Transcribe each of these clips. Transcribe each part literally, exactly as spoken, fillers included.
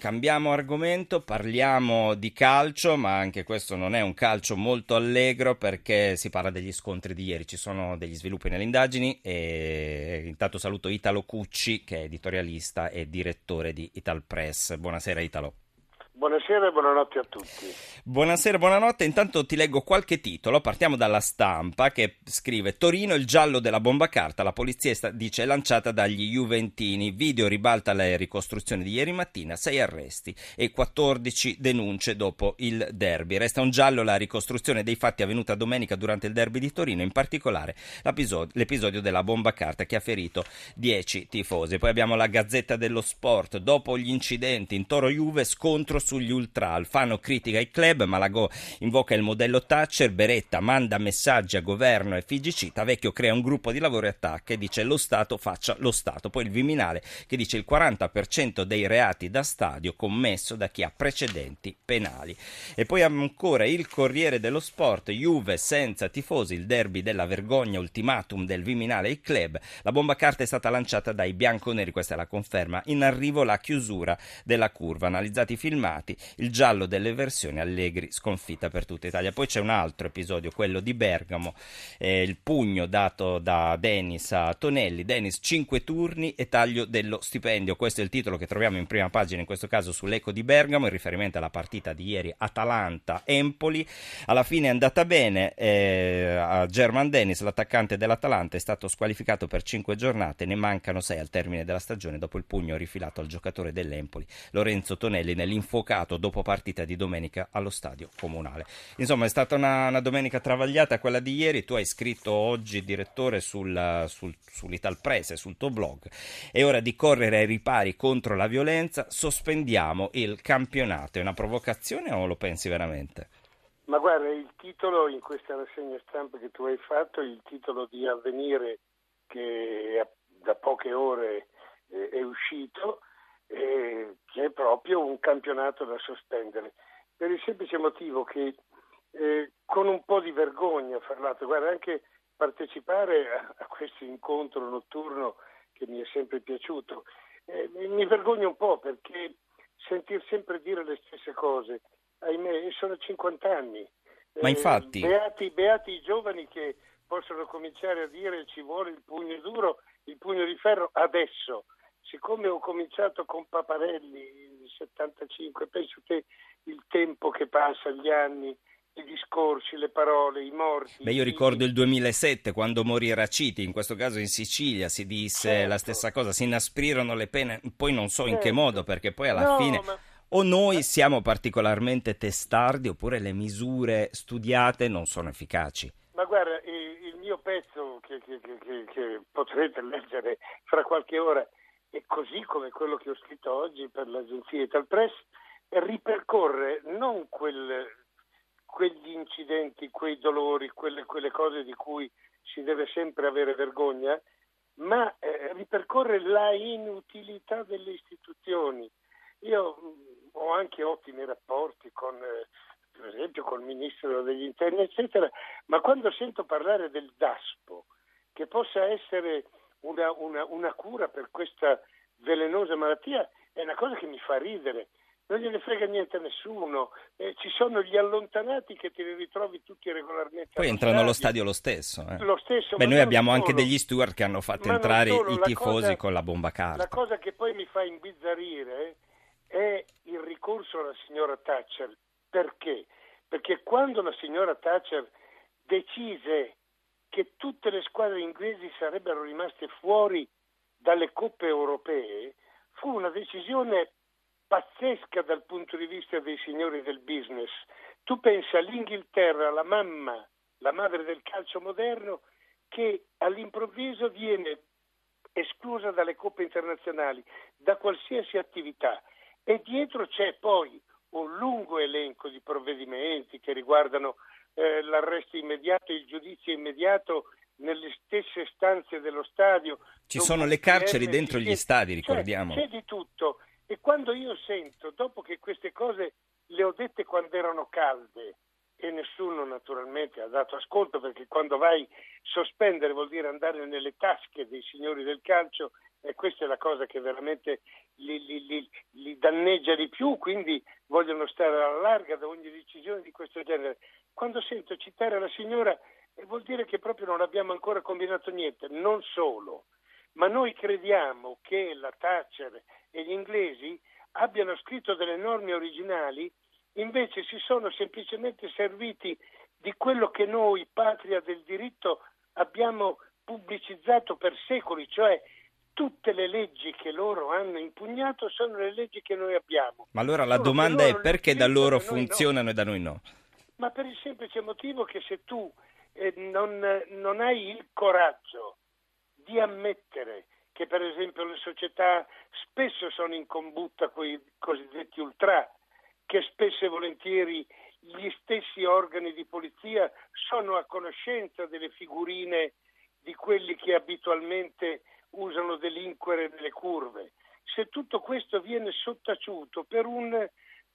Cambiamo argomento, parliamo di calcio, ma anche questo non è un calcio molto allegro perché si parla degli scontri di ieri, ci sono degli sviluppi nelle indagini e intanto saluto Italo Cucci che è editorialista e direttore di Italpress. Buonasera Italo. Buonasera e buonanotte a tutti. Buonasera, buonanotte. Intanto ti leggo qualche titolo. Partiamo dalla Stampa che scrive: Torino, il giallo della bomba carta. La polizia sta- dice lanciata dagli juventini. Video ribalta la ricostruzione di ieri mattina. Sei arresti e quattordici denunce dopo il derby. Resta un giallo la ricostruzione dei fatti avvenuta domenica durante il derby di Torino, in particolare l'episodio della bomba carta che ha ferito dieci tifosi. Poi abbiamo la Gazzetta dello Sport. Dopo gli incidenti in Toro Juve, scontro sugli ultra. Alfano critica i club, Malagò invoca il modello Thatcher, Beretta manda messaggi a governo e F I G C, Tavecchio crea un gruppo di lavoro e attacca e dice lo Stato faccia lo Stato. Poi il Viminale che dice il quaranta per cento dei reati da stadio commesso da chi ha precedenti penali. E poi ancora il Corriere dello Sport, Juve senza tifosi, il derby della vergogna, ultimatum del Viminale e i club, la bomba carta è stata lanciata dai bianconeri, questa è la conferma, in arrivo la chiusura della curva, analizzati i filmati, il giallo delle versioni, Allegri sconfitta per tutta Italia. Poi c'è un altro episodio, quello di Bergamo, eh, il pugno dato da Denis a Tonelli, Denis cinque turni e taglio dello stipendio, questo è il titolo che troviamo in prima pagina in questo caso sull'Eco di Bergamo in riferimento alla partita di ieri Atalanta-Empoli. Alla fine è andata bene, eh, a German Denis, l'attaccante dell'Atalanta, è stato squalificato per cinque giornate, ne mancano sei al termine della stagione dopo il pugno rifilato al giocatore dell'Empoli Lorenzo Tonelli nell'info dopo partita di domenica allo stadio comunale. Insomma è stata una, una domenica travagliata quella di ieri. Tu hai scritto oggi, direttore, sul, sul, sull'Italpress, sul tuo blog: è ora di correre ai ripari contro la violenza, sospendiamo il campionato. È una provocazione o lo pensi veramente? Ma guarda, il titolo in questa rassegna stampa che tu hai fatto, il titolo di Avvenire che da poche ore eh, è uscito, Eh, che è proprio un campionato da sospendere per il semplice motivo che eh, con un po' di vergogna fra l'altro, guarda, anche partecipare a, a questo incontro notturno che mi è sempre piaciuto, eh, mi vergogno un po' perché sentir sempre dire le stesse cose, ahimè, sono cinquanta anni, eh, ma infatti beati, beati i giovani che possono cominciare a dire ci vuole il pugno duro, il pugno di ferro adesso. Siccome ho cominciato con Paparelli nel settantacinque, penso che il tempo che passa, gli anni, i discorsi, le parole, i morti... Beh, io ricordo il duemilasette, quando morì Raciti, in questo caso in Sicilia, si disse certo. La stessa cosa, si inasprirono le pene, poi non so certo. In che modo, perché poi alla no, fine... Ma... O noi siamo particolarmente testardi, oppure le misure studiate non sono efficaci. Ma guarda, il mio pezzo che, che, che, che potrete leggere fra qualche ora... E così come quello che ho scritto oggi per l'agenzia Italpress, ripercorre non quel, quegli incidenti, quei dolori, quelle, quelle cose di cui si deve sempre avere vergogna, ma eh, ripercorre la inutilità delle istituzioni. Io mh, ho anche ottimi rapporti con, eh, per esempio, col ministro degli interni, eccetera, ma quando sento parlare del DASPO, che possa essere... Una, una, una cura per questa velenosa malattia è una cosa che mi fa ridere, non gliene frega niente a nessuno, eh, ci sono gli allontanati che te li ritrovi tutti regolarmente, poi entrano allo stadio lo stesso, eh. lo stesso Beh, noi abbiamo solo, anche degli steward che hanno fatto entrare solo, i tifosi cosa, con la bomba carta. La cosa che poi mi fa imbizzarrire è il ricorso alla signora Thatcher, perché? Perché quando la signora Thatcher decise che tutte le squadre inglesi sarebbero rimaste fuori dalle coppe europee, fu una decisione pazzesca dal punto di vista dei signori del business. Tu pensa all'Inghilterra, la mamma, la madre del calcio moderno, che all'improvviso viene esclusa dalle coppe internazionali, da qualsiasi attività. E dietro c'è poi un lungo elenco di provvedimenti che riguardano Eh, l'arresto immediato, il giudizio immediato nelle stesse stanze dello stadio. Ci sono le carceri P M, dentro gli stadi, ricordiamo. Cioè, c'è di tutto. E quando io sento, dopo che queste cose le ho dette quando erano calde e nessuno naturalmente ha dato ascolto, perché quando vai sospendere vuol dire andare nelle tasche dei signori del calcio e questa è la cosa che veramente li, li, li, li danneggia di più, quindi vogliono stare alla larga da ogni decisione di questo genere. Quando sento citare la signora vuol dire che proprio non abbiamo ancora combinato niente, non solo, ma noi crediamo che la Thatcher e gli inglesi abbiano scritto delle norme originali, invece si sono semplicemente serviti di quello che noi, patria del diritto, abbiamo pubblicizzato per secoli, cioè tutte le leggi che loro hanno impugnato sono le leggi che noi abbiamo. Ma allora la solo domanda è perché da loro funzionano no. e da noi no? Ma per il semplice motivo che se tu eh, non, non hai il coraggio di ammettere che per esempio le società spesso sono in combutta con i cosiddetti ultra, che spesso e volentieri gli stessi organi di polizia sono a conoscenza delle figurine di quelli che abitualmente usano delinquere nelle curve. Se tutto questo viene sottaciuto per un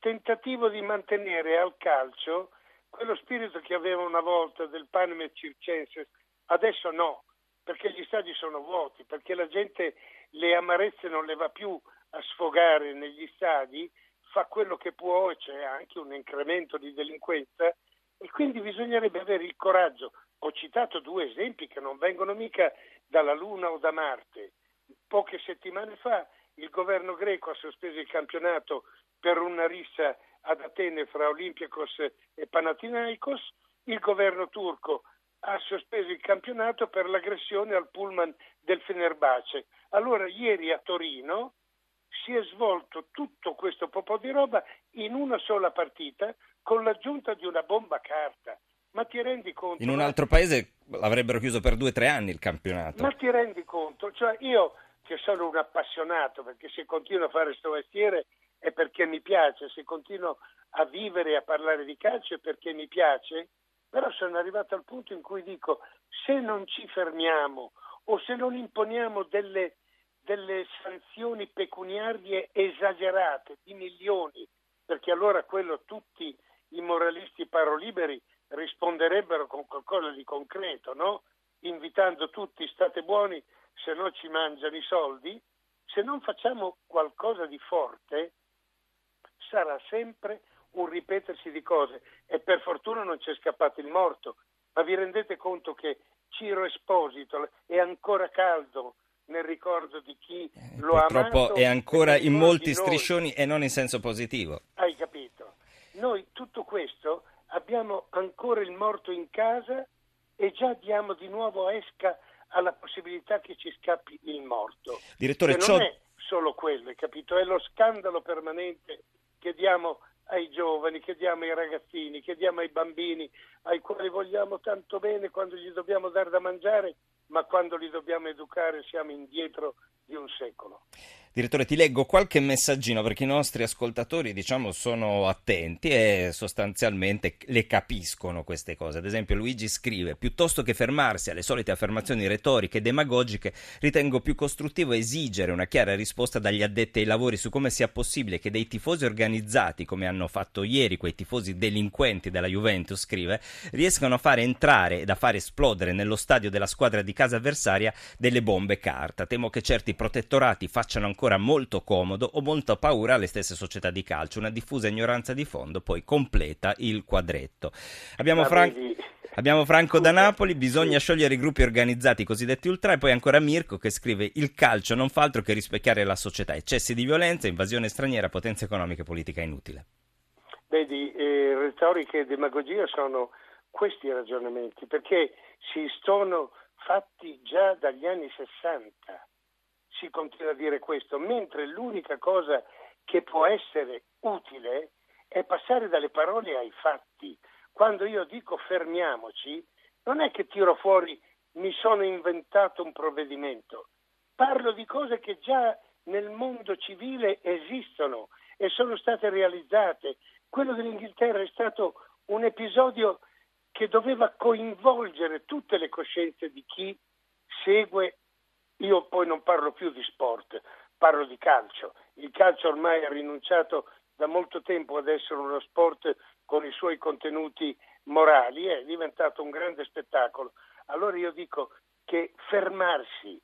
tentativo di mantenere al calcio quello spirito che aveva una volta del panem et circenses, adesso no, perché gli stadi sono vuoti, perché la gente le amarezze non le va più a sfogare negli stadi, fa quello che può e c'è anche un incremento di delinquenza e quindi bisognerebbe avere il coraggio. Ho citato due esempi che non vengono mica dalla Luna o da Marte. Poche settimane fa il governo greco ha sospeso il campionato per una rissa ad Atene fra Olympiacos e Panathinaikos, il governo turco ha sospeso il campionato per l'aggressione al pullman del Fenerbahce. Allora ieri a Torino si è svolto tutto questo popò di roba in una sola partita con l'aggiunta di una bomba carta. Ma ti rendi conto? In un altro paese l'avrebbero chiuso per due o tre anni il campionato. Ma ti rendi conto? Cioè io che sono un appassionato, perché se continuo a fare sto mestiere è perché mi piace, se continuo a vivere e a parlare di calcio è perché mi piace, però sono arrivato al punto in cui dico se non ci fermiamo o se non imponiamo delle delle sanzioni pecuniarie esagerate di milioni, perché allora quello tutti i moralisti paroliberi risponderebbero con qualcosa di concreto, no? Invitando tutti, state buoni, se no ci mangiano i soldi. Se non facciamo qualcosa di forte sarà sempre un ripetersi di cose e per fortuna non c'è scappato il morto, ma vi rendete conto che Ciro Esposito è ancora caldo nel ricordo di chi lo ha amato. Purtroppo è ancora in molti striscioni e non in senso positivo. Hai capito? Noi tutto questo abbiamo ancora il morto in casa e già diamo di nuovo a esca alla possibilità che ci scappi il morto. Direttore, che non è solo quello, hai capito? È lo scandalo permanente che diamo ai giovani, che diamo ai ragazzini, che diamo ai bambini, ai quali vogliamo tanto bene quando gli dobbiamo dare da mangiare, ma quando li dobbiamo educare siamo indietro di un secolo. Direttore, ti leggo qualche messaggino perché i nostri ascoltatori, diciamo, sono attenti e sostanzialmente le capiscono queste cose. Ad esempio Luigi scrive: piuttosto che fermarsi alle solite affermazioni retoriche e demagogiche, ritengo più costruttivo esigere una chiara risposta dagli addetti ai lavori su come sia possibile che dei tifosi organizzati, come hanno fatto ieri quei tifosi delinquenti della Juventus, scrive, riescano a fare entrare ed a far esplodere nello stadio della squadra di casa avversaria delle bombe carta. Temo che certi protettorati facciano ancora molto comodo o molta paura alle stesse società di calcio. Una diffusa ignoranza di fondo poi completa il quadretto. Abbiamo, Fran- abbiamo Franco da Napoli: bisogna sciogliere i gruppi organizzati cosiddetti ultra. E poi ancora Mirko che scrive: il calcio non fa altro che rispecchiare la società, eccessi di violenza, invasione straniera, potenza economica e politica inutile. Vedi, eh, retorica e demagogia sono questi ragionamenti, perché si sono fatti già dagli anni sessanta. Si continua a dire questo, mentre l'unica cosa che può essere utile è passare dalle parole ai fatti. Quando io dico fermiamoci, non è che tiro fuori mi sono inventato un provvedimento, parlo di cose che già nel mondo civile esistono e sono state realizzate. Quello dell'Inghilterra è stato un episodio che doveva coinvolgere tutte le coscienze di chi segue. Io poi non parlo più di sport, parlo di calcio. Il calcio ormai ha rinunciato da molto tempo ad essere uno sport con i suoi contenuti morali, è diventato un grande spettacolo. Allora io dico che fermarsi,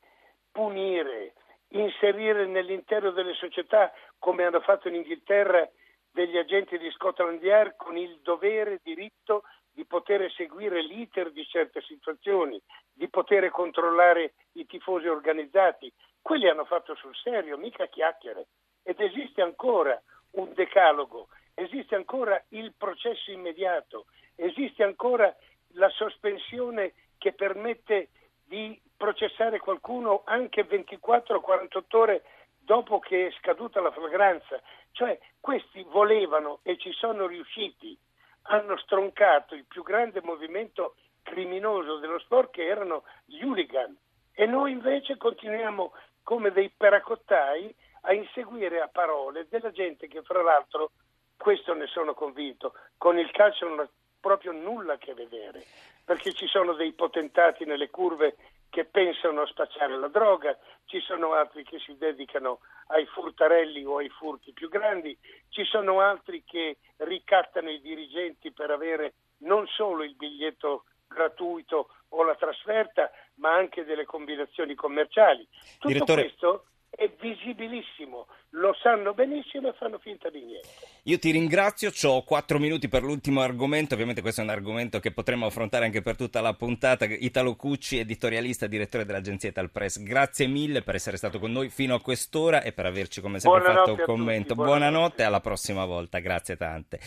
punire, inserire nell'interno delle società, come hanno fatto in Inghilterra, degli agenti di Scotland Yard con il dovere, diritto di poter seguire l'iter di certe situazioni, di poter controllare i tifosi organizzati. Quelli hanno fatto sul serio, mica chiacchiere. Ed esiste ancora un decalogo, esiste ancora il processo immediato, esiste ancora la sospensione che permette di processare qualcuno anche ventiquattro quarantotto ore dopo che è scaduta la flagranza. Cioè, questi volevano e ci sono riusciti, hanno stroncato il più grande movimento criminoso dello sport, che erano gli hooligan, e noi invece continuiamo come dei paracottai a inseguire a parole della gente che, fra l'altro, questo ne sono convinto, con il calcio non ha proprio nulla a che vedere, perché ci sono dei potentati nelle curve che pensano a spacciare la droga, ci sono altri che si dedicano ai furtarelli o ai furti più grandi, ci sono altri che ricattano i dirigenti per avere non solo il biglietto gratuito o la trasferta, ma anche delle combinazioni commerciali. Tutto Direttore... questo è visibilissimo, lo sanno benissimo e fanno finta di niente. Io ti ringrazio, c'ho quattro minuti per l'ultimo argomento, ovviamente questo è un argomento che potremmo affrontare anche per tutta la puntata. Italo Cucci, editorialista, direttore dell'agenzia Italpress, grazie mille per essere stato con noi fino a quest'ora e per averci come sempre Buonanotte fatto un commento. Buonanotte, Buonanotte, alla prossima volta, grazie tante.